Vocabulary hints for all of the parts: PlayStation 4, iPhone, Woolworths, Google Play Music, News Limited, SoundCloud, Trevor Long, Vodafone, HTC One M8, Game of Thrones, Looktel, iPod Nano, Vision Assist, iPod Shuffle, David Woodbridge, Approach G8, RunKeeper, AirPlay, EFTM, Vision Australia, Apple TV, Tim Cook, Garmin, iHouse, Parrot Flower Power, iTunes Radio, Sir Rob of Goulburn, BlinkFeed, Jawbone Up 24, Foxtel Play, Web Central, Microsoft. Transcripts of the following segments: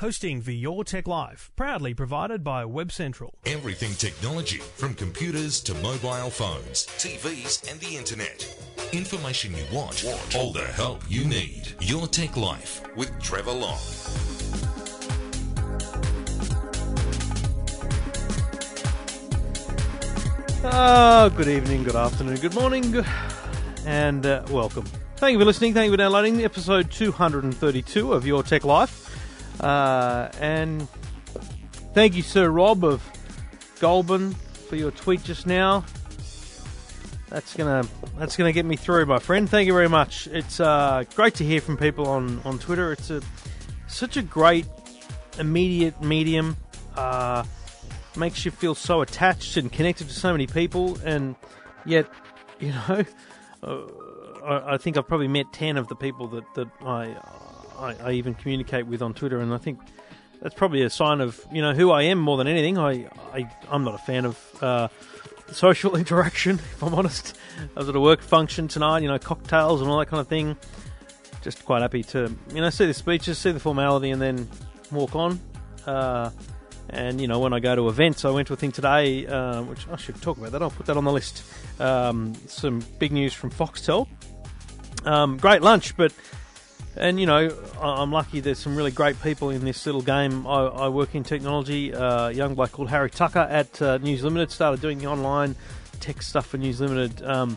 Hosting for your tech life, proudly provided by Web Central. Everything technology, from computers to mobile phones, TVs and the internet. Information you want, all the help you need. Your Tech Life with Trevor Long. Oh, good evening, good afternoon, good morning, and welcome. Thank you for listening, thank you for downloading episode 232 of Your Tech Life. And thank you, Sir Rob of Goulburn, for your tweet just now. That's gonna get me through, my friend. Thank you very much. It's great to hear from people on Twitter. It's such a great immediate medium. Makes you feel so attached and connected to so many people, and yet, you know, I think I've probably met 10 of the people that I even communicate with on Twitter, and I think that's probably a sign of, you know, who I am more than anything. I'm not a fan of social interaction, if I'm honest. I was at a work function tonight, you know, cocktails and all that kind of thing. Just quite happy to, you know, see the speeches, see the formality, and then walk on. And, you know, when I go to events, I went to a thing today, which I should talk about that. I'll put that on the list. Some big news from Foxtel. Great lunch, but... And, you know, I'm lucky there's some really great people in this little game. I work in technology. A young bloke called Harry Tucker at News Limited started doing the online tech stuff for News Limited. You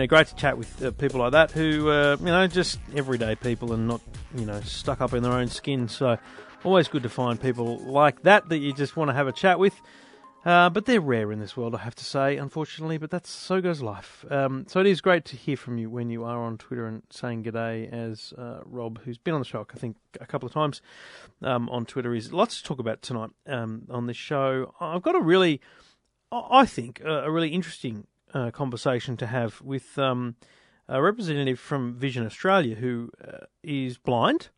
know, great to chat with people like that who, you know, just everyday people and not, you know, stuck up in their own skin. So always good to find people like that you just want to have a chat with. But they're rare in this world, I have to say, unfortunately. But so goes life. So it is great to hear from you when you are on Twitter and saying g'day, as Rob, who's been on the show, I think, a couple of times on Twitter, is. Lots to talk about tonight on this show. I've got a really interesting conversation to have with a representative from Vision Australia who is blind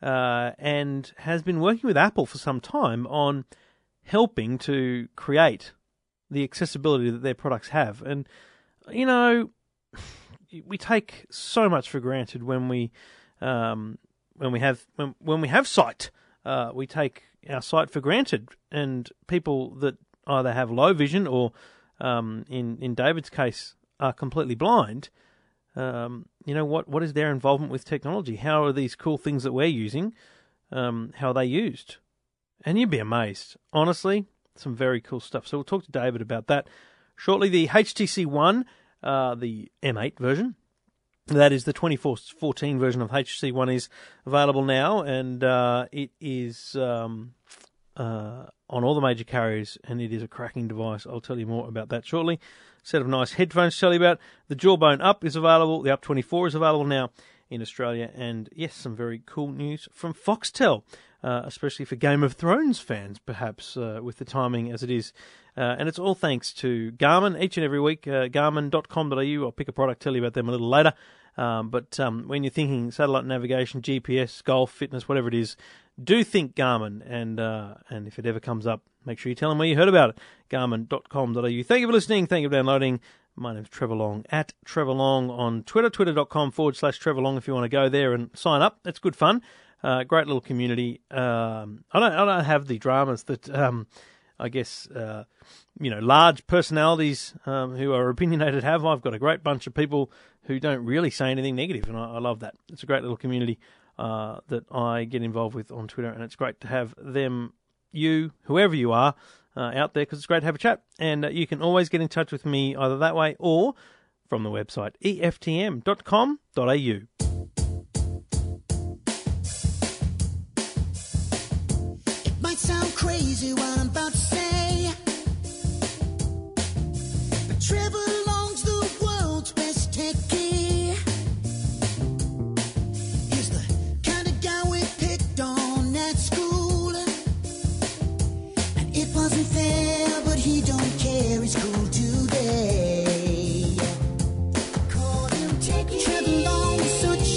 and has been working with Apple for some time on... helping to create the accessibility that their products have. And, you know, we take so much for granted when we have sight. We take our sight for granted. And people that either have low vision or, in David's case, are completely blind, you know, what is their involvement with technology? How are these cool things that we're using, how are they used? And you'd be amazed. Honestly, some very cool stuff. So we'll talk to David about that shortly. The HTC One, the M8 version, that is the 2014 version of HTC One, is available now. And it is on all the major carriers, and it is a cracking device. I'll tell you more about that shortly. Set of nice headphones to tell you about. The Jawbone Up is available. The Up 24 is available now in Australia. And, yes, some very cool news from Foxtel. Especially for Game of Thrones fans, perhaps, with the timing as it is. And it's all thanks to Garmin each and every week, garmin.com.au. I'll pick a product, tell you about them a little later. But when you're thinking satellite navigation, GPS, golf, fitness, whatever it is, do think Garmin. And if it ever comes up, make sure you tell them where you heard about it, garmin.com.au. Thank you for listening. Thank you for downloading. My name's Trevor Long, at Trevor Long on Twitter, twitter.com/Trevor Long if you want to go there and sign up. It's good fun. Great little community. I don't have the dramas that I guess you know, large personalities who are opinionated have. I've got a great bunch of people who don't really say anything negative, and I love that. It's a great little community that I get involved with on Twitter, and it's great to have them, you, whoever you are, out there, because it's great to have a chat. And you can always get in touch with me either that way or from the website eftm.com.au. Crazy what I'm about to say, but Trevor Long's the world's best techie. He's the kind of guy we picked on at school, and it wasn't fair, but he don't care, he's cool today. Call him techie. Trevor Long is such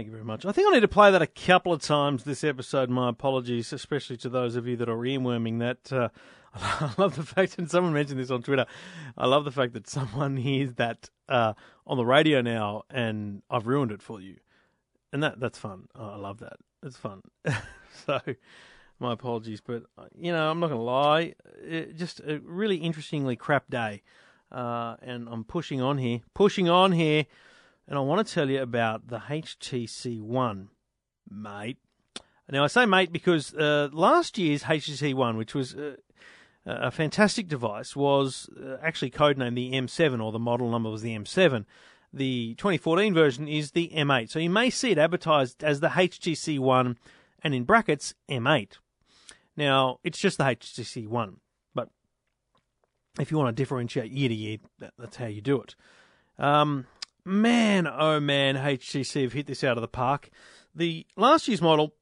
Thank you very much. I think I need to play that a couple of times this episode. My apologies, especially to those of you that are earworming that. I love the fact, and someone mentioned this on Twitter, I love the fact that someone hears that on the radio now and I've ruined it for you. And that's fun. Oh, I love that. It's fun. So my apologies. But, you know, I'm not going to lie. Just a really interestingly crap day. And I'm pushing on here. And I want to tell you about the HTC One, mate. Now, I say mate because last year's HTC One, which was a fantastic device, was actually codenamed the M7, or the model number was the M7. The 2014 version is the M8. So you may see it advertised as the HTC One, and in brackets, M8. Now, it's just the HTC One. But if you want to differentiate year to year, that's how you do it. Man, oh man, HTC have hit this out of the park. The last year's model,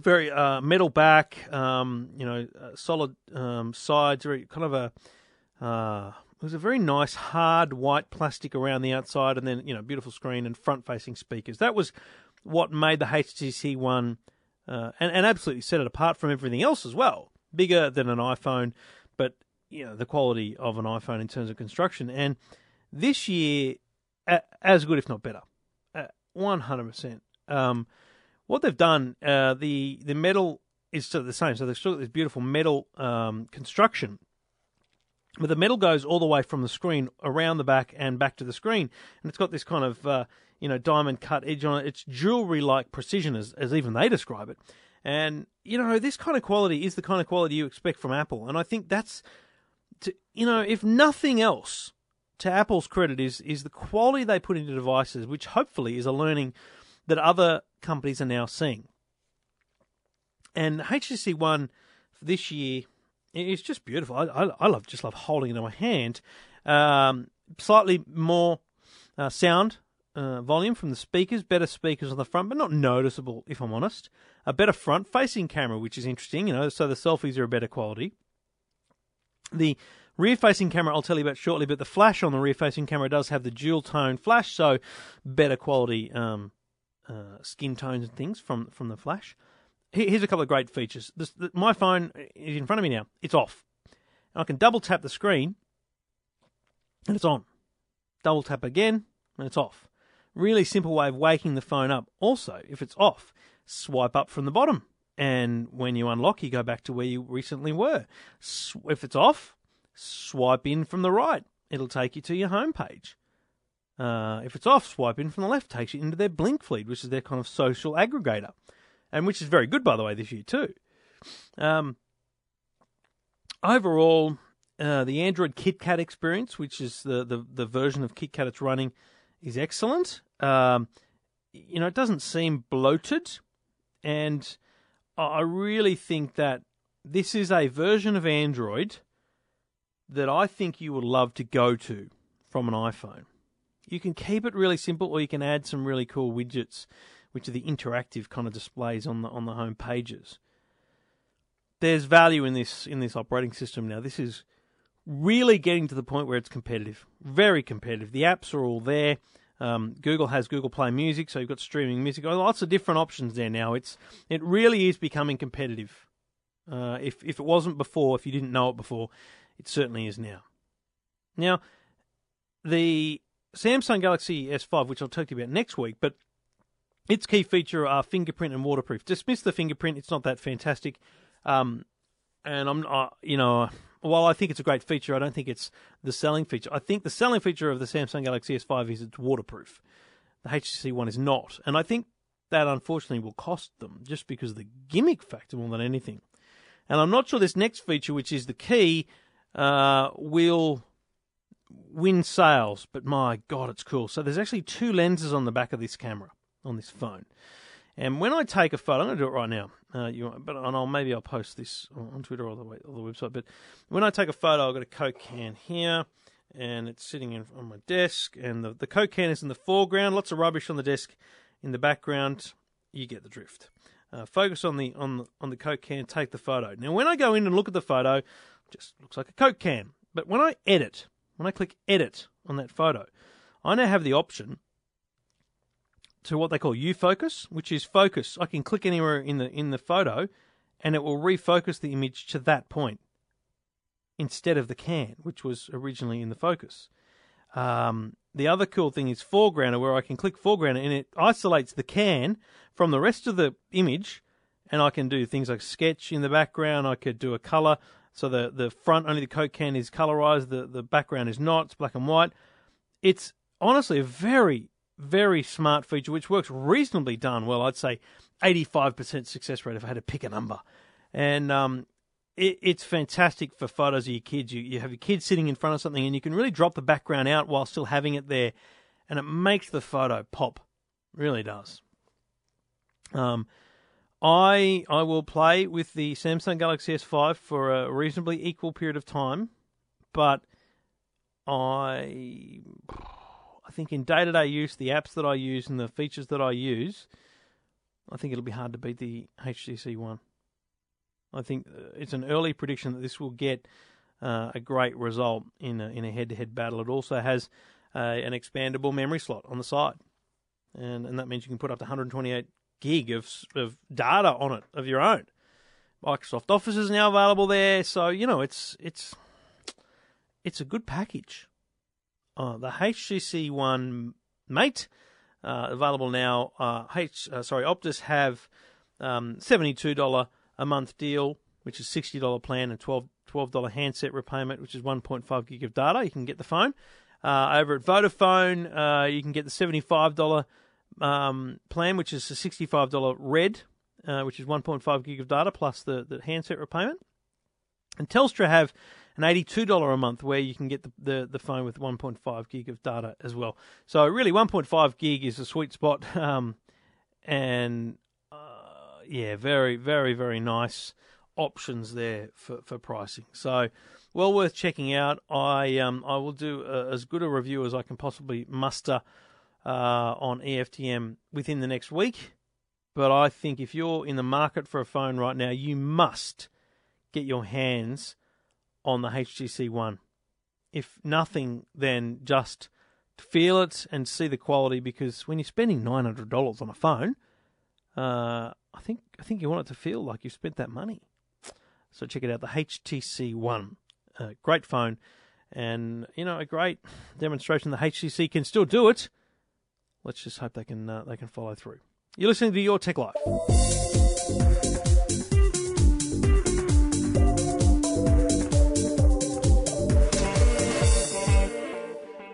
very metal back, solid sides, very kind of a, it was a very nice hard white plastic around the outside, and then, you know, beautiful screen and front-facing speakers. That was what made the HTC One, and absolutely set it apart from everything else as well. Bigger than an iPhone, but, you know, the quality of an iPhone in terms of construction. And this year, as good, if not better, 100%. What they've done, the metal is still the same. So they've still got this beautiful metal construction. But the metal goes all the way from the screen around the back and back to the screen. And it's got this kind of, diamond-cut edge on it. It's jewelry-like precision, as even they describe it. And, you know, this kind of quality is the kind of quality you expect from Apple. And I think that's, if nothing else, to Apple's credit, is the quality they put into devices, which hopefully is a learning that other companies are now seeing. And HTC One this year is just beautiful. I love holding it in my hand. Slightly more sound volume from the speakers, better speakers on the front, but not noticeable, if I'm honest. A better front-facing camera, which is interesting, so the selfies are a better quality. The rear-facing camera I'll tell you about shortly, but the flash on the rear-facing camera does have the dual-tone flash, so better quality skin tones and things from the flash. Here's a couple of great features. My phone is in front of me now. It's off. And I can double-tap the screen, and it's on. Double-tap again, and it's off. Really simple way of waking the phone up. Also, if it's off, swipe up from the bottom, and when you unlock, you go back to where you recently were. If it's off, swipe in from the right. It'll take you to your home page. If it's off, swipe in from the left. Takes you into their BlinkFeed, which is their kind of social aggregator, and which is very good, by the way, this year too. Overall, the Android KitKat experience, which is the version of KitKat it's running, is excellent. It doesn't seem bloated, and I really think that this is a version of Android that I think you would love to go to from an iPhone. You can keep it really simple, or you can add some really cool widgets, which are the interactive kind of displays on the home pages. There's value in this operating system now. This is really getting to the point where it's competitive, very competitive. The apps are all there. Google has Google Play Music, so you've got streaming music. Lots of different options there now. It really is becoming competitive. If it wasn't before, if you didn't know it before, it certainly is now. Now, the Samsung Galaxy S5, which I'll talk to you about next week, but its key feature are fingerprint and waterproof. Dismiss the fingerprint; it's not that fantastic. While I think it's a great feature, I don't think it's the selling feature. I think the selling feature of the Samsung Galaxy S5 is it's waterproof. The HTC One is not, and I think that unfortunately will cost them just because of the gimmick factor more than anything. And I'm not sure this next feature, which is the key, will win sales, but my God, it's cool. So there's actually two lenses on the back of this camera, on this phone. And when I take a photo, I'm going to do it right now, I'll post this on Twitter or the website, but when I take a photo, I've got a Coke can here, and it's sitting on my desk, and the Coke can is in the foreground, lots of rubbish on the desk in the background. You get the drift. Focus on the Coke can, take the photo. Now, when I go in and look at the photo, it just looks like a Coke can. But when I edit, when I click edit on that photo, I now have the option to what they call U-focus, which is focus. I can click anywhere in the photo and it will refocus the image to that point instead of the can, which was originally in the focus. The other cool thing is foreground, where I can click foreground and it isolates the can from the rest of the image, and I can do things like sketch in the background. I could do a colour. So the front, only the Coke can is colourised. The background is not. It's black and white. It's honestly a very, very smart feature, which works reasonably darn well. I'd say 85% success rate if I had to pick a number. And it's fantastic for photos of your kids. You have your kids sitting in front of something and you can really drop the background out while still having it there. And it makes the photo pop. It really does. I will play with the Samsung Galaxy S5 for a reasonably equal period of time, but I think in day-to-day use, the apps that I use and the features that I use, I think it'll be hard to beat the HTC One. I think it's an early prediction that this will get a great result in a head-to-head battle. It also has an expandable memory slot on the side, and that means you can put up to 128 gig of data on it of your own. Microsoft Office is now available there, so you know it's a good package. The HTC One Mate available now. Optus have $72 a month deal, which is $60 plan and $12 handset repayment, which is 1.5 gig of data. You can get the phone over at Vodafone. You can get the $75. Plan, which is a $65 red, which is 1.5 gig of data plus the handset repayment. And Telstra have an $82 a month where you can get the phone with 1.5 gig of data as well. So really 1.5 gig is a sweet spot. Very, very, very nice options there for pricing. So well worth checking out. I will do as good a review as I can possibly muster on EFTM within the next week. But I think if you're in the market for a phone right now, you must get your hands on the HTC One. If nothing, then just feel it and see the quality, because when you're spending $900 on a phone, I think you want it to feel like you've spent that money. So check it out, the HTC One. Great phone, and a great demonstration that HTC can still do it. Let's just hope they can follow through. You're listening to Your Tech Life.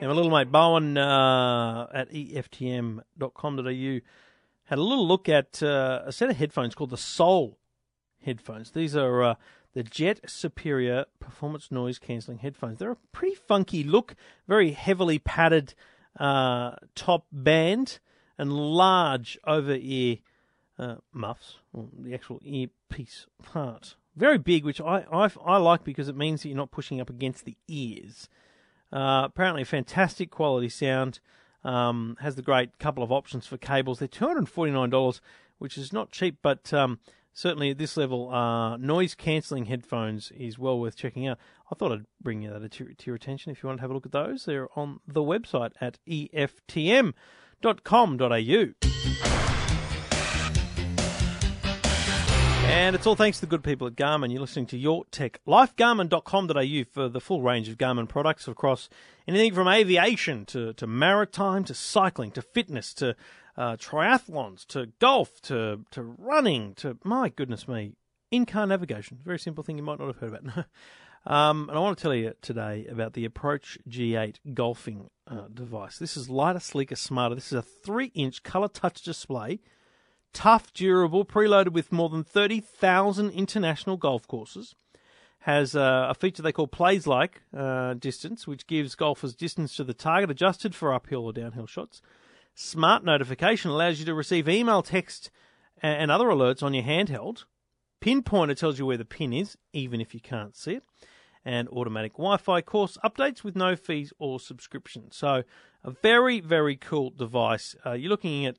Now, my little mate Bowen at EFTM.com.au had a little look at a set of headphones called the Soul headphones. These are the Jet Superior Performance Noise Cancelling headphones. They're a pretty funky look, very heavily padded top band and large over-ear muffs, or the actual earpiece part. Very big, which I like because it means that you're not pushing up against the ears. Apparently fantastic quality sound. Has the great couple of options for cables. They're $249, which is not cheap, but certainly at this level, noise-cancelling headphones is well worth checking out. I thought I'd bring that to your attention if you want to have a look at those. They're on the website at EFTM.com.au. And it's all thanks to the good people at Garmin. You're listening to Your Tech Life. Garmin.com.au for the full range of Garmin products across anything from aviation to maritime to cycling to fitness to triathlons to golf to running to, my goodness me, in-car navigation. Very simple thing you might not have heard about. And I want to tell you today about the Approach G8 golfing device. This is lighter, sleeker, smarter. This is a 3-inch color touch display, tough, durable, preloaded with more than 30,000 international golf courses. Has a feature they call Plays Like distance, which gives golfers distance to the target adjusted for uphill or downhill shots. Smart notification allows you to receive email, text, and other alerts on your handheld. Pinpointer tells you where the pin is, even if you can't see it. And automatic Wi-Fi course updates with no fees or subscription. So a very, very cool device. You're looking at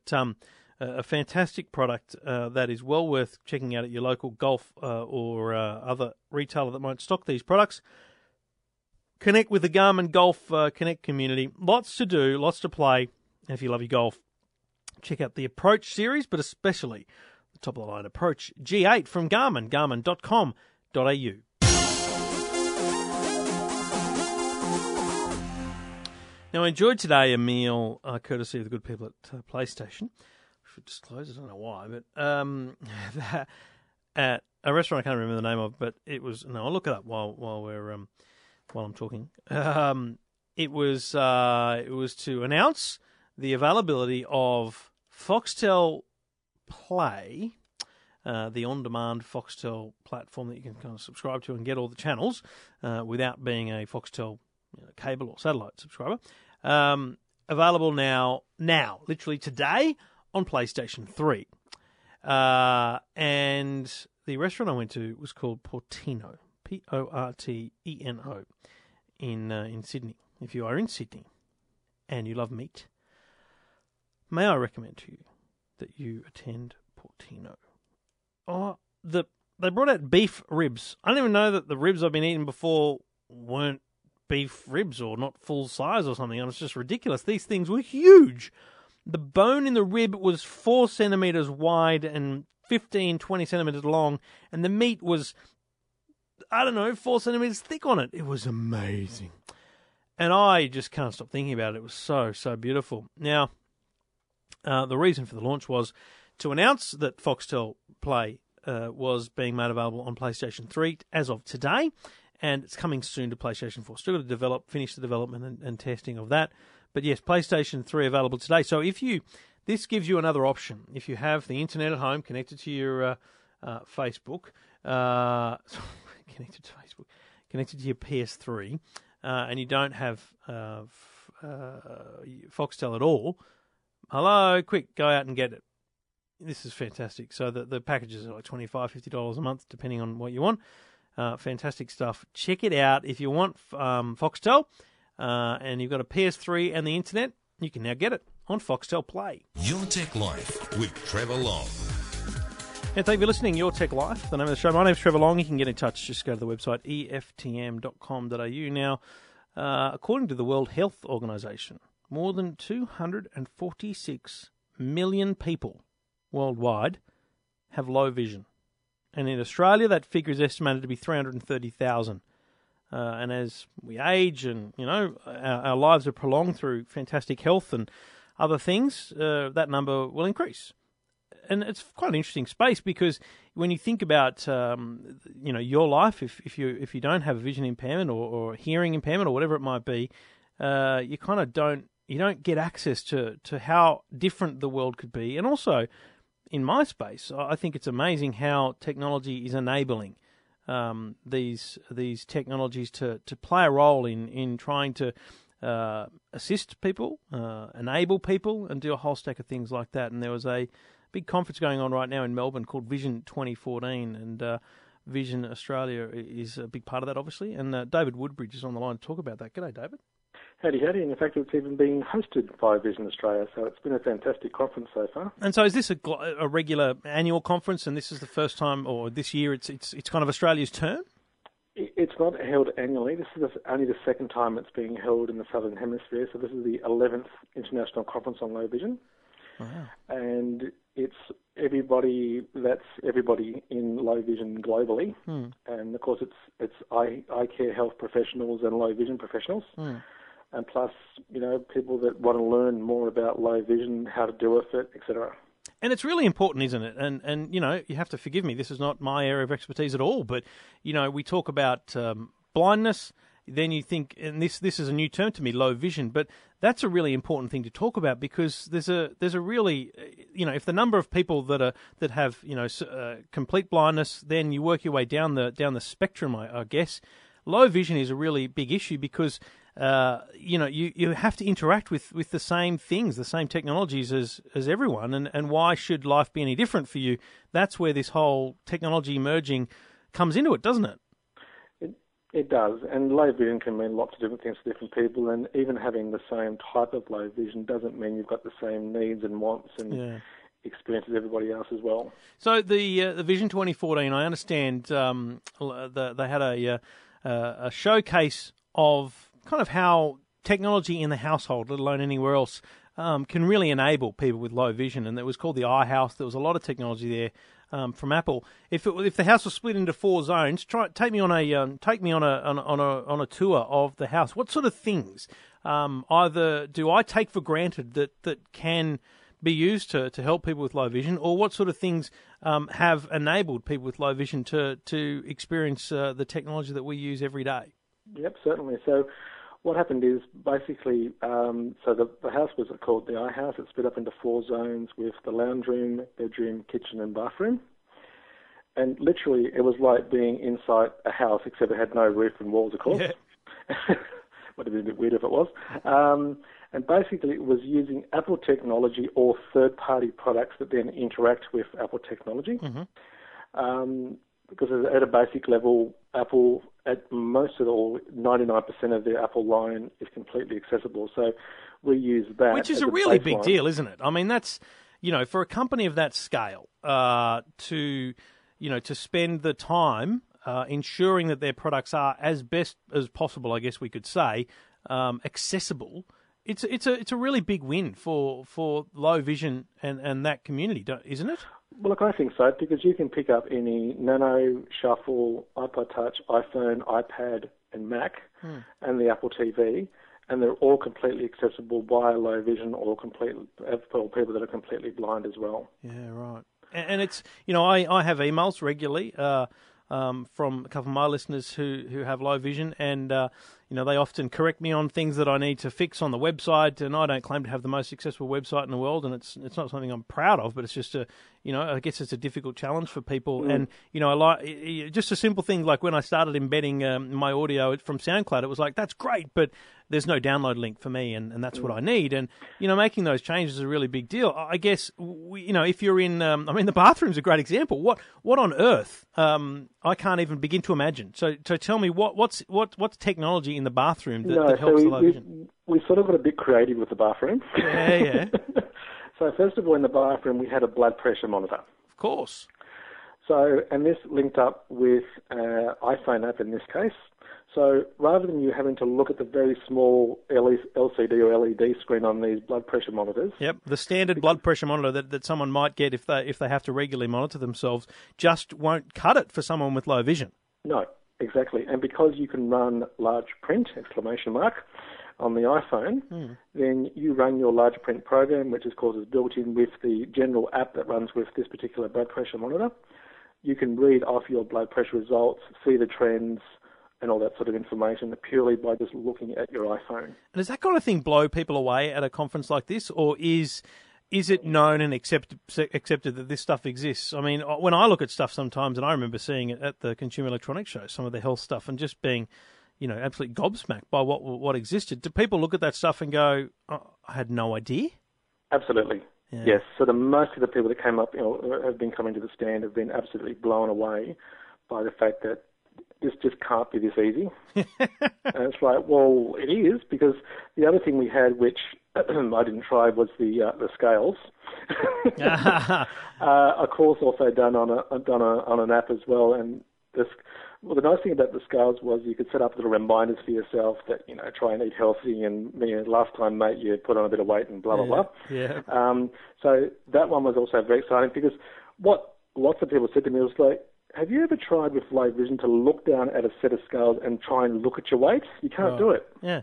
a fantastic product that is well worth checking out at your local golf or other retailer that might stock these products. Connect with the Garmin Golf Connect community. Lots to do, lots to play. And if you love your golf, Check out the Approach series, but especially the top-of-the-line Approach G8 from Garmin, garmin.com.au. Now, I enjoyed today a meal courtesy of the good people at PlayStation. I should disclose, I don't know why, but at a restaurant I can't remember the name of, but it was... No, I'll look it up while I'm talking. It was to announce the availability of Foxtel Play, the on-demand Foxtel platform that you can kind of subscribe to and get all the channels without being a Foxtel cable or satellite subscriber. Available now, literally today on PlayStation 3. And the restaurant I went to was called Porteño, Porteño, in Sydney. If you are in Sydney and you love meat, may I recommend to you that you attend Porteño. Oh, they brought out beef ribs. I don't even know that the ribs I've been eating before weren't beef ribs or not full size or something. And it's just ridiculous. These things were huge. The bone in the rib was 4 centimetres wide and 15, 20 centimetres long. And the meat was, 4 centimetres thick on it. It was amazing. And I just can't stop thinking about it. It was so, so beautiful. Now, the reason for the launch was to announce that Foxtel Play was being made available on PlayStation 3 as of today. And it's coming soon to PlayStation 4. Still got to finish the development and testing of that. But yes, PlayStation 3 available today. So this gives you another option. If you have the internet at home connected to your Facebook, connected to your PS3, and you don't have Foxtel at all, hello, quick, go out and get it. This is fantastic. So the packages are like $25, $50 a month, depending on what you want. Fantastic stuff. Check it out. If you want Foxtel and you've got a PS3 and the internet, you can now get it on Foxtel Play. Your Tech Life with Trevor Long. And thank you for listening. Your Tech Life, the name of the show. My name's Trevor Long. You can get in touch. Just go to the website EFTM.com.au. Now, according to the World Health Organization, more than 246 million people worldwide have low vision. And in Australia, that figure is estimated to be 330,000. And as we age and, our lives are prolonged through fantastic health and other things, that number will increase. And it's quite an interesting space because when you think about, your life, if you don't have a vision impairment or hearing impairment or whatever it might be, you don't get access to how different the world could be. And also, in my space, I think it's amazing how technology is enabling these technologies to play a role in trying to assist people, enable people, and do a whole stack of things like that. And there was a big conference going on right now in Melbourne called Vision 2014, and Vision Australia is a big part of that, obviously. And David Woodbridge is on the line to talk about that. G'day, David. Howdy, and in fact, it's even being hosted by Vision Australia, so it's been a fantastic conference so far. And so, is this a regular annual conference, and this is the first time, or this year, it's kind of Australia's turn? It's not held annually. This is only the second time it's being held in the Southern Hemisphere, so this is the 11th International Conference on Low Vision. Wow. And it's everybody in low vision globally, and of course, it's eye care health professionals and low vision professionals. And plus, people that want to learn more about low vision, how to deal with it, etc. And it's really important, isn't it? And you have to forgive me. This is not my area of expertise at all. But we talk about blindness. Then you think, and this is a new term to me, low vision. But that's a really important thing to talk about because there's a really, if the number of people that have complete blindness, then you work your way down the spectrum, I guess. Low vision is a really big issue because you have to interact with the same things, the same technologies as everyone, and why should life be any different for you? That's where this whole technology merging comes into it, doesn't it? It does, and low vision can mean lots of different things to different people, and even having the same type of low vision doesn't mean you've got the same needs and wants and experience as everybody else as well. So the Vision 2014, I understand they had a showcase of kind of how technology in the household, let alone anywhere else, can really enable people with low vision. And it was called the iHouse. There was a lot of technology there from Apple. If the house was split into four zones, take me on a tour of the house. What sort of things either do I take for granted that can be used to help people with low vision, or what sort of things have enabled people with low vision to experience the technology that we use every day? Yep, certainly. So what happened is basically, the house was called the iHouse. It's split up into four zones with the lounge room, bedroom, kitchen and bathroom. And literally it was like being inside a house, except it had no roof and walls, of course. Yeah. Would have been a bit weird if it was. And basically it was using Apple technology or third-party products that then interact with Apple technology. Mm-hmm. Because at a basic level, Apple, at most of all, 99% of the Apple line is completely accessible. So we use that. Which is a really big deal, isn't it? I mean, that's, for a company of that scale, to spend the time ensuring that their products are as best as possible, I guess we could say, accessible. It's a really big win for low vision and that community, isn't it? Well, look, I think so, because you can pick up any Nano, Shuffle, iPod Touch, iPhone, iPad and Mac and the Apple TV, and they're all completely accessible by low vision or people that are completely blind as well. Yeah, right. And it's, I have emails regularly from a couple of my listeners who have low vision, and they often correct me on things that I need to fix on the website. And I don't claim to have the most successful website in the world, and it's not something I'm proud of, but it's just I guess it's a difficult challenge for people. Mm. And just a simple thing like when I started embedding my audio from SoundCloud, it was like, that's great, but there's no download link for me, and that's what I need. And making those changes is a really big deal. I guess if you're in, the bathroom's a great example. What on earth? I can't even begin to imagine. So tell me what's technology in the bathroom that helps low vision? We sort of got a bit creative with the bathroom. Yeah. So first of all, in the bathroom, we had a blood pressure monitor. Of course. So, and this linked up with iPhone app in this case. So rather than you having to look at the very small LCD or LED screen on these blood pressure monitors. Yep, the standard blood pressure monitor that someone might get if they have to regularly monitor themselves just won't cut it for someone with low vision. No, exactly. And because you can run large print, ! On the iPhone, then you run your large print program, which of course is built in with the general app that runs with this particular blood pressure monitor. You can read off your blood pressure results, see the trends, and all that sort of information purely by just looking at your iPhone. And does that kind of thing blow people away at a conference like this, or is it known and accepted that this stuff exists? I mean, when I look at stuff sometimes, and I remember seeing it at the Consumer Electronics Show, some of the health stuff, and just being, absolutely gobsmacked by what existed. Do people look at that stuff and go, oh, I had no idea? Absolutely. Yeah. Yes. So most of the people that came up, have been coming to the stand, have been absolutely blown away by the fact that this just can't be this easy. And it's like, well, it is, because the other thing we had, which I didn't try, was the scales. Of course, also done on an app as well. And the nice thing about the scales was you could set up little reminders for yourself that, try and eat healthy, and last time, mate, you put on a bit of weight and blah, blah, blah. Yeah. So that one was also very exciting, because what lots of people said to me was like, have you ever tried with low vision to look down at a set of scales and try and look at your weight? You can't do it. Yeah.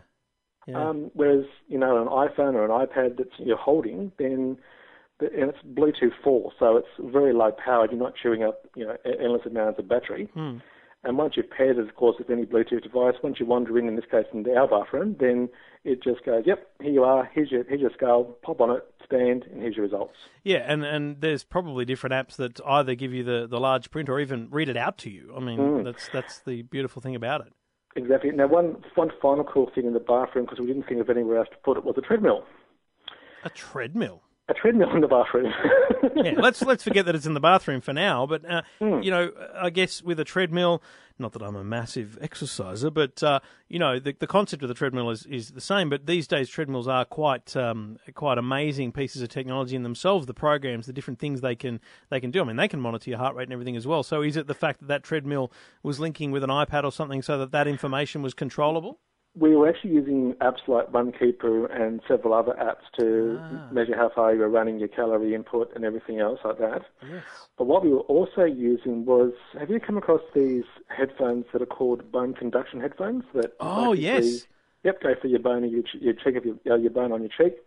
Whereas, an iPhone or an iPad that you're holding, and it's Bluetooth 4, so it's very low powered. You're not chewing up, endless amounts of battery. Mm. And once you've paired it, of course, with any Bluetooth device, once you wander in this case, into our bathroom, then it just goes, yep, here you are, here's your scale, pop on it, stand, and here's your results. Yeah, and there's probably different apps that either give you the large print or even read it out to you. I mean, that's the beautiful thing about it. Exactly. Now, one final cool thing in the bathroom, because we didn't think of anywhere else to put it, was a treadmill. A treadmill? A treadmill in the bathroom. Yeah, let's forget that it's in the bathroom for now. But, I guess with a treadmill, not that I'm a massive exerciser, but, the concept of the treadmill is the same. But these days, treadmills are quite amazing pieces of technology in themselves, the programs, the different things they can do. I mean, they can monitor your heart rate and everything as well. So is it the fact that treadmill was linking with an iPad or something so that information was controllable? we were actually using apps like Runkeeper and several other apps to measure how far you were running, your calorie input and everything else like that. Yes. But what we were also using was, have you come across these headphones that are called bone conduction headphones? That yes. Yep, go for your bone and your cheek of your bone on your cheek.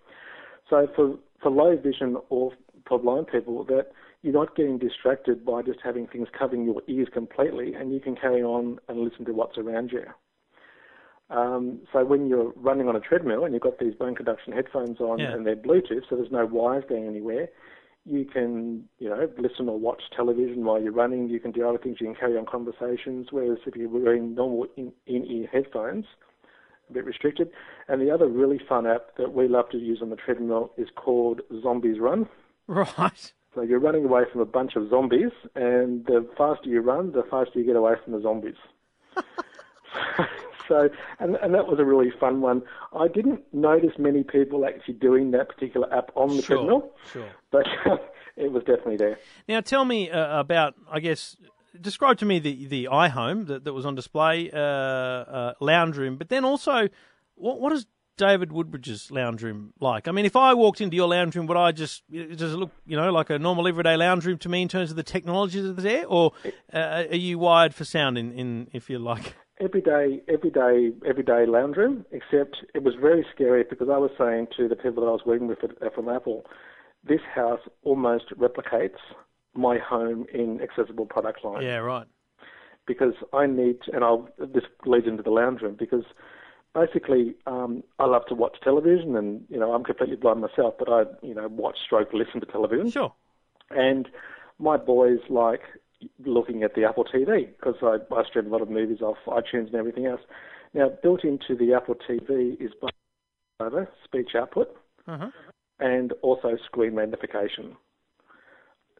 So for low vision or for blind people, that you're not getting distracted by just having things covering your ears completely, and you can carry on and listen to what's around you. So when you're running on a treadmill and you've got these bone conduction headphones on and they're Bluetooth, so there's no wires going anywhere, you can, you know, listen or watch television while you're running. You can do other things. You can carry on conversations, whereas if you're wearing normal in-ear headphones, a bit restricted. And the other really fun app that we love to use on the treadmill is called Zombies Run. Right. So you're running away from a bunch of zombies, and the faster you run, the faster you get away from the zombies. So that was a really fun one. I didn't notice many people actually doing that particular app on the treadmill, but it was definitely there. Now tell me about, I guess, describe to me the iHome that was on display, lounge room, but then also what is David Woodbridge's lounge room like? I mean, if I walked into your lounge room, would I just, does it look, you know, like a normal everyday lounge room to me in terms of the technologies that are there, or are you wired for sound in if you like? Everyday lounge room, except it was very scary because I was saying to the people that I was working with from Apple, this house almost replicates my home in accessible product line. Yeah, right. Because I need, and this leads into the lounge room, because basically I love to watch television and, you know, I'm completely blind myself, but I, you know, listen to television. Sure. And my boys like looking at the Apple TV because I stream a lot of movies off iTunes and everything else. Now, built into the Apple TV is both speech output and also screen magnification.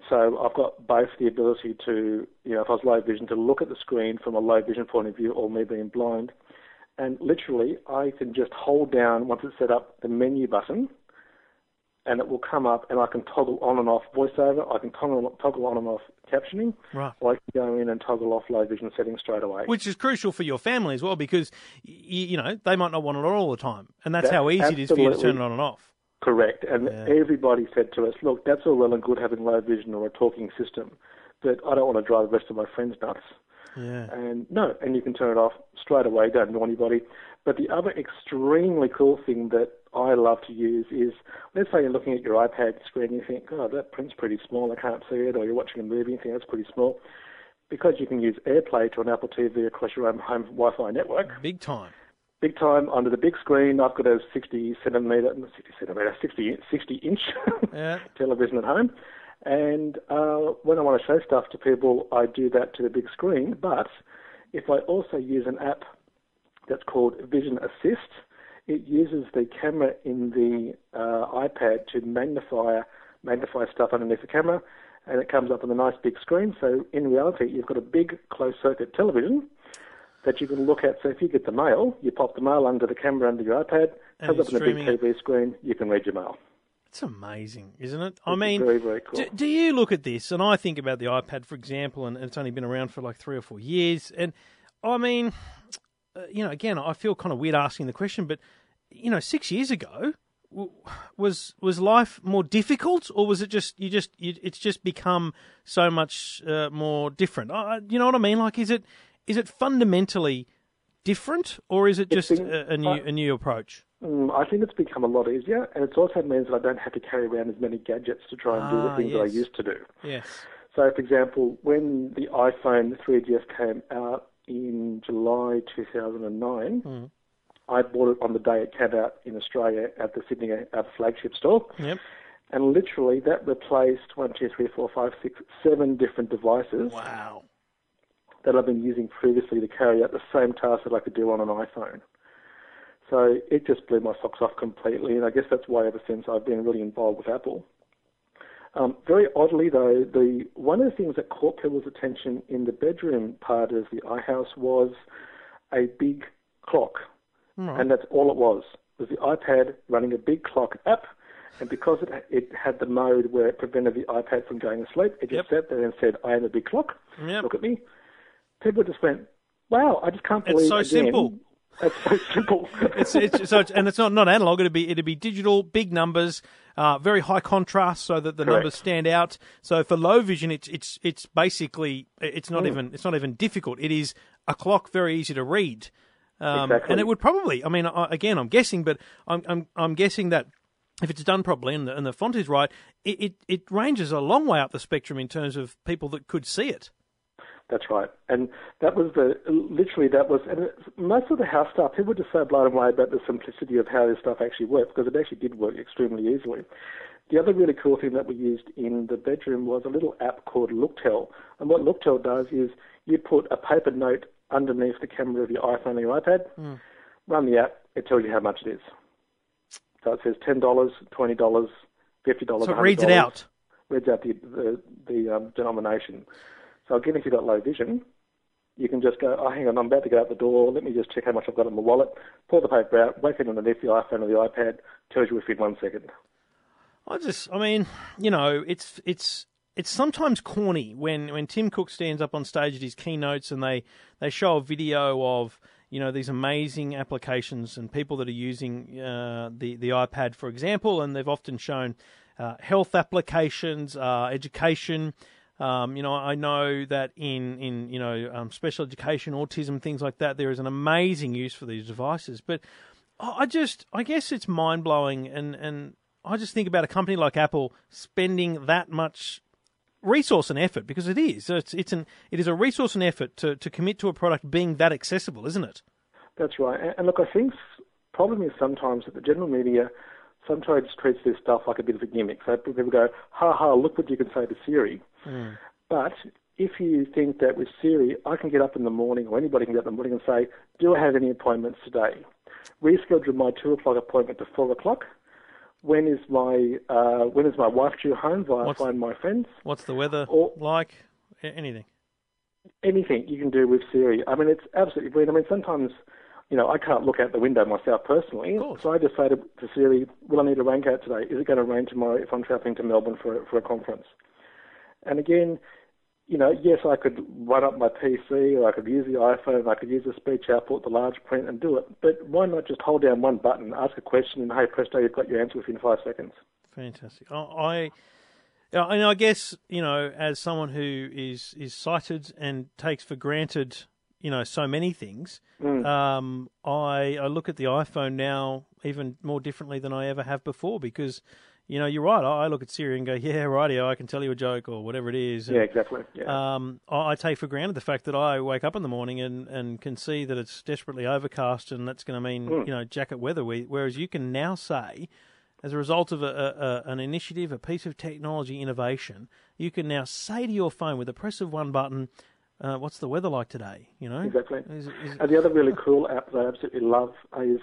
So I've got both the ability to, you know, if I was low vision, to look at the screen from a low vision point of view or me being blind. And literally, I can just hold down, once it's set up, the menu button, and it will come up, and I can toggle on and off voiceover, I can toggle on and off captioning, right, or I can go in and toggle off low vision settings straight away. Which is crucial for your family as well, because, you know, they might not want it all the time, and that's how easy it is for you to turn it on and off. Correct, and everybody said to us, look, that's all well and good having low vision or a talking system, but I don't want to drive the rest of my friends nuts. Yeah. And no, and you can turn it off straight away, don't know anybody. But the other extremely cool thing that I love to use is, let's say you're looking at your iPad screen and you think, oh, that print's pretty small, I can't see it, or you're watching a movie and you think that's pretty small. Because you can use AirPlay to an Apple TV across your own home Wi-Fi network. Big time. Big time, under the big screen. I've got a 60-inch television at home. And when I want to show stuff to people, I do that to the big screen. But if I also use an app that's called Vision Assist, it uses the camera in the iPad to magnify stuff underneath the camera, and it comes up on a nice big screen. So in reality, you've got a big closed-circuit television that you can look at. So if you get the mail, you pop the mail under the camera under your iPad, and comes up on a big TV screen, you can read your mail. It's amazing, isn't it? I mean, very, very cool. do you look at this, and I think about the iPad, for example, and it's only been around for like 3 or 4 years, and I mean, you know, again, I feel kind of weird asking the question, but, you know, 6 years ago, was life more difficult, or was it it's just become so much more different? You know what I mean? Like, is it fundamentally different, or is it just a new approach? I think it's become a lot easier, and it also means that I don't have to carry around as many gadgets to try and do the things that I used to do. Yes. So, for example, when the iPhone 3GS came out in July 2009, I bought it on the day it came out in Australia at the Sydney flagship store. Yep. And literally that replaced 7 different devices. Wow. That I've been using previously to carry out the same task that I could do on an iPhone. So it just blew my socks off completely, and I guess that's why ever since I've been really involved with Apple. Very oddly, though, one of the things that caught people's attention in the bedroom part of the iHouse was a big clock, and that's all it was. It was the iPad running a big clock app, and because it had the mode where it prevented the iPad from going to sleep, it just sat there and said, I am a big clock, look at me. People just went, wow, I just can't believe it's so simple. That's so simple. It's not analog. It'd be digital, big numbers, very high contrast, so that the Correct. Numbers stand out. So for low vision, it's basically it's not even difficult. It is a clock, very easy to read, exactly. And it would probably. I mean, again, I'm guessing, but I'm guessing that. If it's done properly and the font is right, it ranges a long way up the spectrum in terms of people that could see it. That's right. And that was and most of the house staff, people were just so blown away about the simplicity of how this stuff actually worked, because it actually did work extremely easily. The other really cool thing that we used in the bedroom was a little app called Looktel. And what Looktel does is you put a paper note underneath the camera of your iPhone or your iPad, run the app, it tells you how much it is. So it says $10, $20, $50, $100. So it reads it out. Reads out the denomination. So again, if you've got low vision, you can just go, oh, hang on, I'm about to go out the door. Let me just check how much I've got in my wallet. Pull the paper out, whack it underneath the iPhone or the iPad, tells you within 1 second. It's sometimes corny when Tim Cook stands up on stage at his keynotes and they show a video of... these amazing applications and people that are using the iPad, for example, and they've often shown health applications, education. I know that in special education, autism, things like that, there is an amazing use for these devices. But I guess it's mind-blowing, and I just think about a company like Apple spending that much resource and effort, because it is. It is a resource and effort to commit to a product being that accessible, isn't it? That's right. And look, I think the problem is sometimes that the general media sometimes treats this stuff like a bit of a gimmick. So people go, ha ha, look what you can say to Siri. Mm. But if you think that with Siri, I can get up in the morning, or anybody can get up in the morning and say, do I have any appointments today? Reschedule my 2 o'clock appointment to 4 o'clock. When is my wife due home? Do I find my friends? What's the weather like? Anything. Anything you can do with Siri. I mean, it's absolutely brilliant. I mean, sometimes, I can't look out the window myself personally. So I just say to Siri, will I need a raincoat today? Is it going to rain tomorrow if I'm travelling to Melbourne for a conference? And again, yes, I could run up my PC, or I could use the iPhone, I could use the speech output, the large print, and do it. But why not just hold down one button, ask a question, and hey, presto, you've got your answer within 5 seconds. Fantastic. I guess, as someone who is sighted and takes for granted, so many things, I look at the iPhone now even more differently than I ever have before, because... you're right. I look at Siri and go, yeah, rightio, I can tell you a joke or whatever it is. And, yeah, exactly. Yeah. I take for granted the fact that I wake up in the morning and can see that it's desperately overcast, and that's going to mean, jacket weather. Whereas you can now say, as a result of an initiative, a piece of technology innovation, you can now say to your phone with the press of one button, what's the weather like today? Exactly. And the other really cool app that I absolutely love is...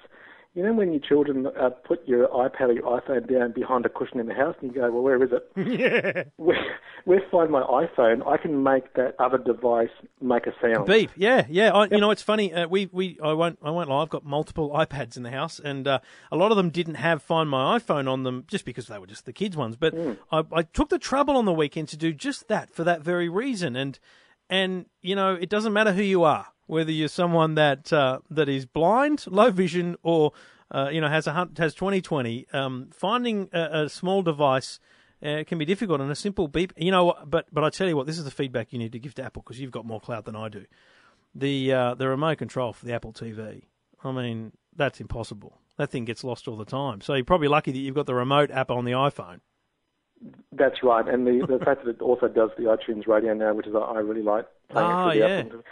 when your children put your iPad or your iPhone down behind a cushion in the house and you go, well, where is it? Yeah. Where Find My iPhone, I can make that other device make a sound. Beep, yeah, yeah. Yep. It's funny. I won't lie, I've got multiple iPads in the house, and a lot of them didn't have Find My iPhone on them just because they were just the kids' ones. But I took the trouble on the weekend to do just that for that very reason. And it doesn't matter who you are. Whether you're someone that is blind, low vision, or has 20/20, finding a small device can be difficult. And a simple beep, But I tell you what, this is the feedback you need to give to Apple, because you've got more clout than I do. The remote control for the Apple TV. I mean, that's impossible. That thing gets lost all the time. So you're probably lucky that you've got the remote app on the iPhone. That's right, and the fact that it also does the iTunes radio now, which is I really like playing it for the Apple.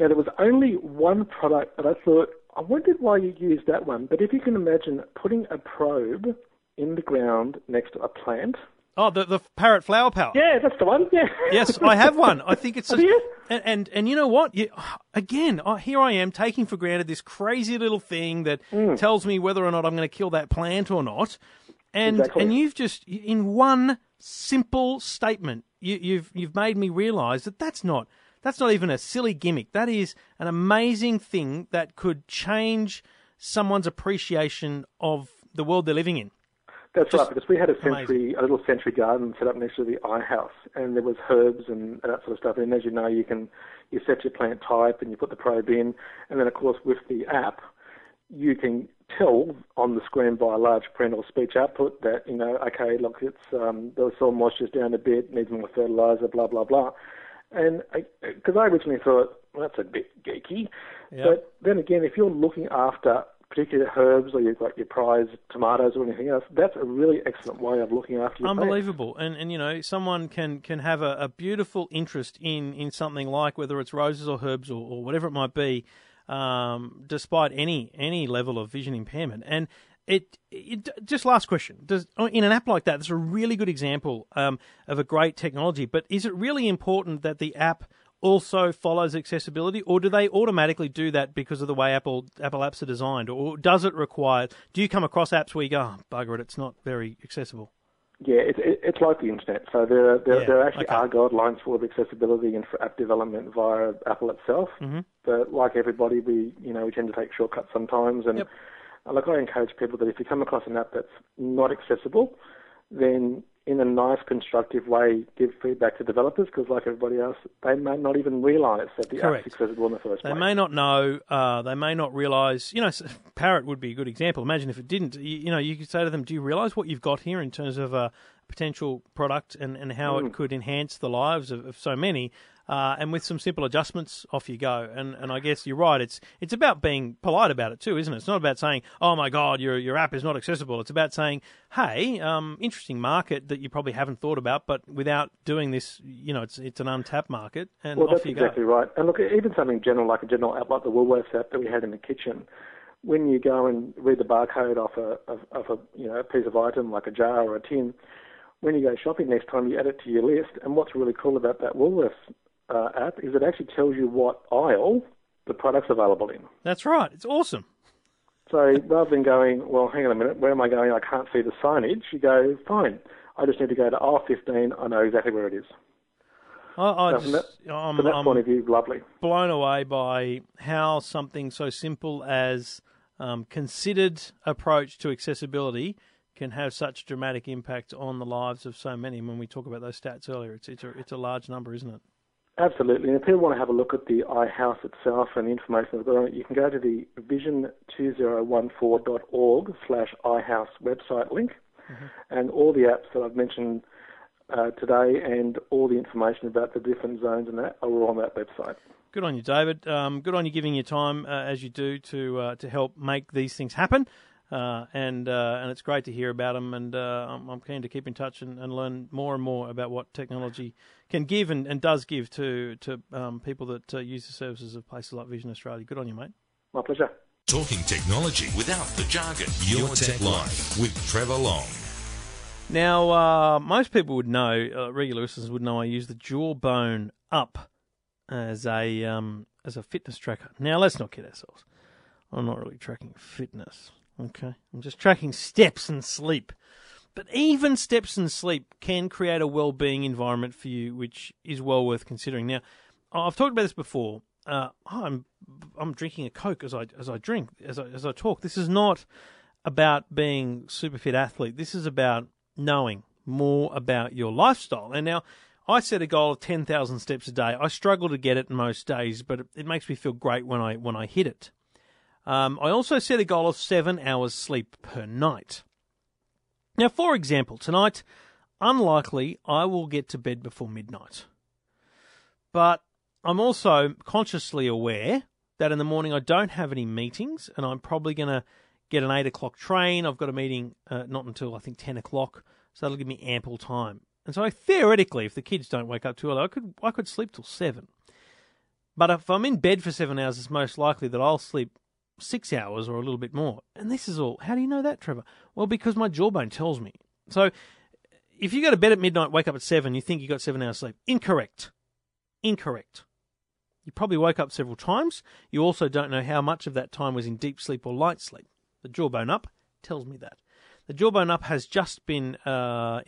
Now, there was only one product that I thought, I wondered why you used that one. But if you can imagine putting a probe in the ground next to a plant. Oh, the parrot flower power. Yeah, that's the one. Yeah. Yes, I have one. I think it's... And you know what? Here I am taking for granted this crazy little thing that tells me whether or not I'm going to kill that plant or not. And exactly. And you've just, in one simple statement, you've made me realise that that's not even a silly gimmick. That is an amazing thing that could change someone's appreciation of the world they're living in. That's just right, because we had a little century garden set up next to the iHouse, and there was herbs and that sort of stuff. And as you know, you set your plant type and you put the probe in. And then, of course, with the app, you can tell on the screen by a large print or speech output that, you know, okay, look, it's the soil moisture's down a bit, needs more fertiliser, blah, blah, blah. And because I originally thought, well, that's a bit geeky. Yep. But then again, if you're looking after particular herbs or you've got your prize tomatoes or anything else, that's a really excellent way of looking after your Unbelievable. Plants. And, you know, someone can have a beautiful interest in something like whether it's roses or herbs or whatever it might be, despite any level of vision impairment. And it just last question. Does in an app like that, that's a really good example of a great technology, but is it really important that the app also follows accessibility, or do they automatically do that because of the way Apple apps are designed, or does it require? Do you come across apps where you go, oh, bugger it, it's not very accessible? Yeah, it's like the internet. So there actually are guidelines for accessibility and for app development via Apple itself. Mm-hmm. But like everybody, we tend to take shortcuts sometimes. And like I encourage people that if you come across an app that's not accessible, then in a nice, constructive way, give feedback to developers because, like everybody else, they may not even realise that the app's accessible in the first place. They may not know. They may not realise. You know, Parrot would be a good example. Imagine if it didn't. You could say to them, do you realise what you've got here in terms of a potential product and how it could enhance the lives of so many? And with some simple adjustments, off you go. And I guess you're right. It's about being polite about it too, isn't it? It's not about saying, oh my God, your app is not accessible. It's about saying, hey, interesting market that you probably haven't thought about, but without doing this, it's an untapped market. And well, off you go. That's exactly right. And look, even something general like a general app like the Woolworths app that we had in the kitchen. When you go and read the barcode off a piece of item like a jar or a tin, when you go shopping next time, you add it to your list. And what's really cool about that Woolworths app is it actually tells you what aisle the product's available in. That's right. It's awesome. So rather than going, well, hang on a minute, where am I going? I can't see the signage. You go, fine. I just need to go to aisle 15. I know exactly where it is. From that point of view, lovely. Blown away by how something so simple as considered approach to accessibility can have such dramatic impact on the lives of so many. When we talk about those stats earlier, it's a large number, isn't it? Absolutely. And if people want to have a look at the iHouse itself and the information that's on it, you can go to the vision2014.org/iHouse website link, and all the apps that I've mentioned today and all the information about the different zones and that are all on that website. Good on you, David. Good on you giving your time as you do to help make these things happen. And it's great to hear about them, and I'm keen to keep in touch and learn more and more about what technology can give and does give to people that use the services of places like Vision Australia. Good on you, mate. My pleasure. Talking technology without the jargon. Your Tech Life with Trevor Long. Now, most people would know, regular listeners would know, I use the Jawbone Up as a fitness tracker. Now, let's not kid ourselves. I'm not really tracking fitness. Okay, I'm just tracking steps and sleep. But even steps and sleep can create a well-being environment for you, which is well worth considering. Now, I've talked about this before. I'm drinking a Coke as I talk. This is not about being super fit athlete. This is about knowing more about your lifestyle. And now, I set a goal of 10,000 steps a day. I struggle to get it most days, but it makes me feel great when I hit it. I also set a goal of 7 hours sleep per night. Now, for example, tonight, unlikely I will get to bed before midnight. But I'm also consciously aware that in the morning I don't have any meetings, and I'm probably going to get an 8 o'clock train. I've got a meeting not until, I think, 10 o'clock, so that'll give me ample time. And so theoretically, if the kids don't wake up too early, I could sleep till 7. But if I'm in bed for 7 hours, it's most likely that I'll sleep 6 hours or a little bit more. And this is all. How do you know that, Trevor? Well, because my jawbone tells me. So if you go to bed at midnight, wake up at 7, you think you got 7 hours sleep. Incorrect. You probably woke up several times. You also don't know how much of that time was in deep sleep or light sleep. The Jawbone Up tells me that. The Jawbone Up has just been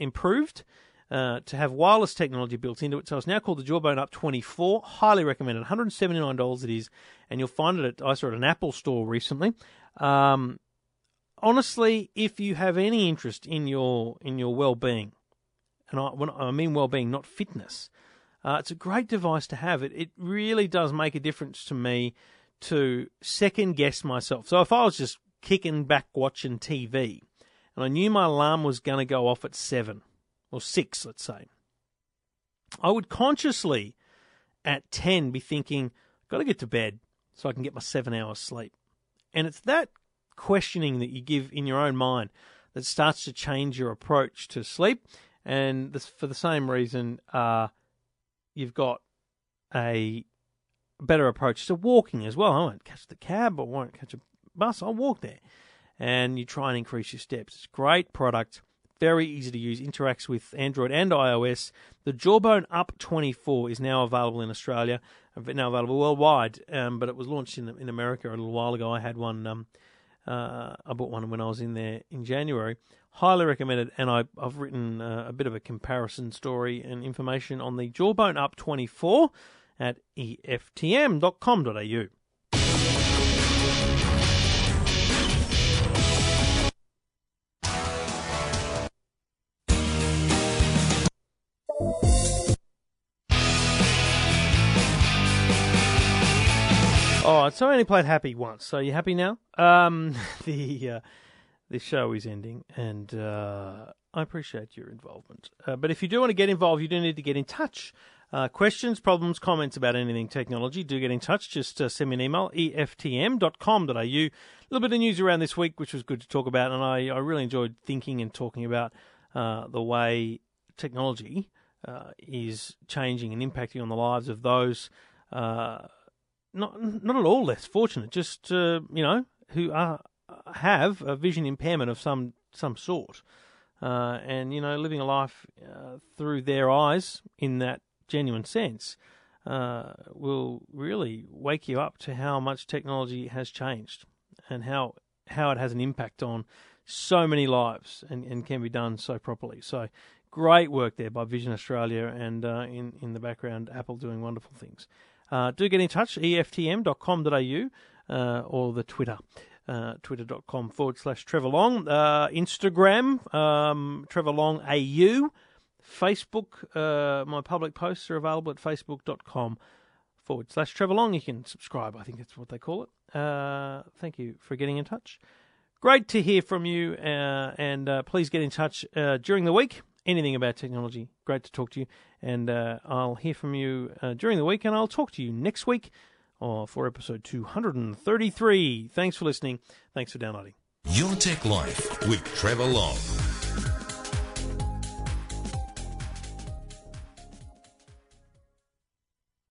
improved to have wireless technology built into it. So it's now called the Jawbone Up 24. Highly recommended. $179 it is. And you'll find it I saw it at an Apple store recently. Honestly, if you have any interest in your well-being, and I mean well-being, not fitness, it's a great device to have. It really does make a difference to me to second-guess myself. So if I was just kicking back watching TV and I knew my alarm was going to go off at 7 or 6, let's say, I would consciously at 10 be thinking, I've got to get to bed so I can get my 7 hours sleep. And it's that questioning that you give in your own mind that starts to change your approach to sleep. And this, for the same reason, you've got a better approach to walking as well. I won't catch the cab, I won't catch a bus, I'll walk there. And you try and increase your steps. It's a great product, very easy to use, interacts with Android and iOS. The Jawbone Up 24 is now available in Australia, now available worldwide, but it was launched in America a little while ago. I had one, I bought one when I was in there in January. Highly recommended, and I've written a bit of a comparison story and information on the Jawbone Up 24 at eftm.com.au. All right, so I only played Happy once. So you happy now? The show is ending, and I appreciate your involvement. But if you do want to get involved, you do need to get in touch. Questions, problems, comments about anything technology, do get in touch. Just send me an email, eftm.com.au. A little bit of news around this week, which was good to talk about, and I really enjoyed thinking and talking about the way technology is changing and impacting on the lives of those not at all less fortunate, just who have a vision impairment of some sort, and living a life through their eyes in that genuine sense will really wake you up to how much technology has changed and how it has an impact on so many lives and can be done so properly. So great work there by Vision Australia, and in the background, Apple doing wonderful things. Do get in touch, eftm.com.au, or the Twitter, twitter.com/Trevor Long, Instagram, Trevor Long AU, Facebook, my public posts are available at facebook.com/Trevor Long. You can subscribe, I think that's what they call it. Thank you for getting in touch. Great to hear from you, and please get in touch during the week. Anything about technology, great to talk to you. And I'll hear from you during the week, and I'll talk to you next week for episode 233. Thanks for listening. Thanks for downloading. Your Tech Life with Trevor Long.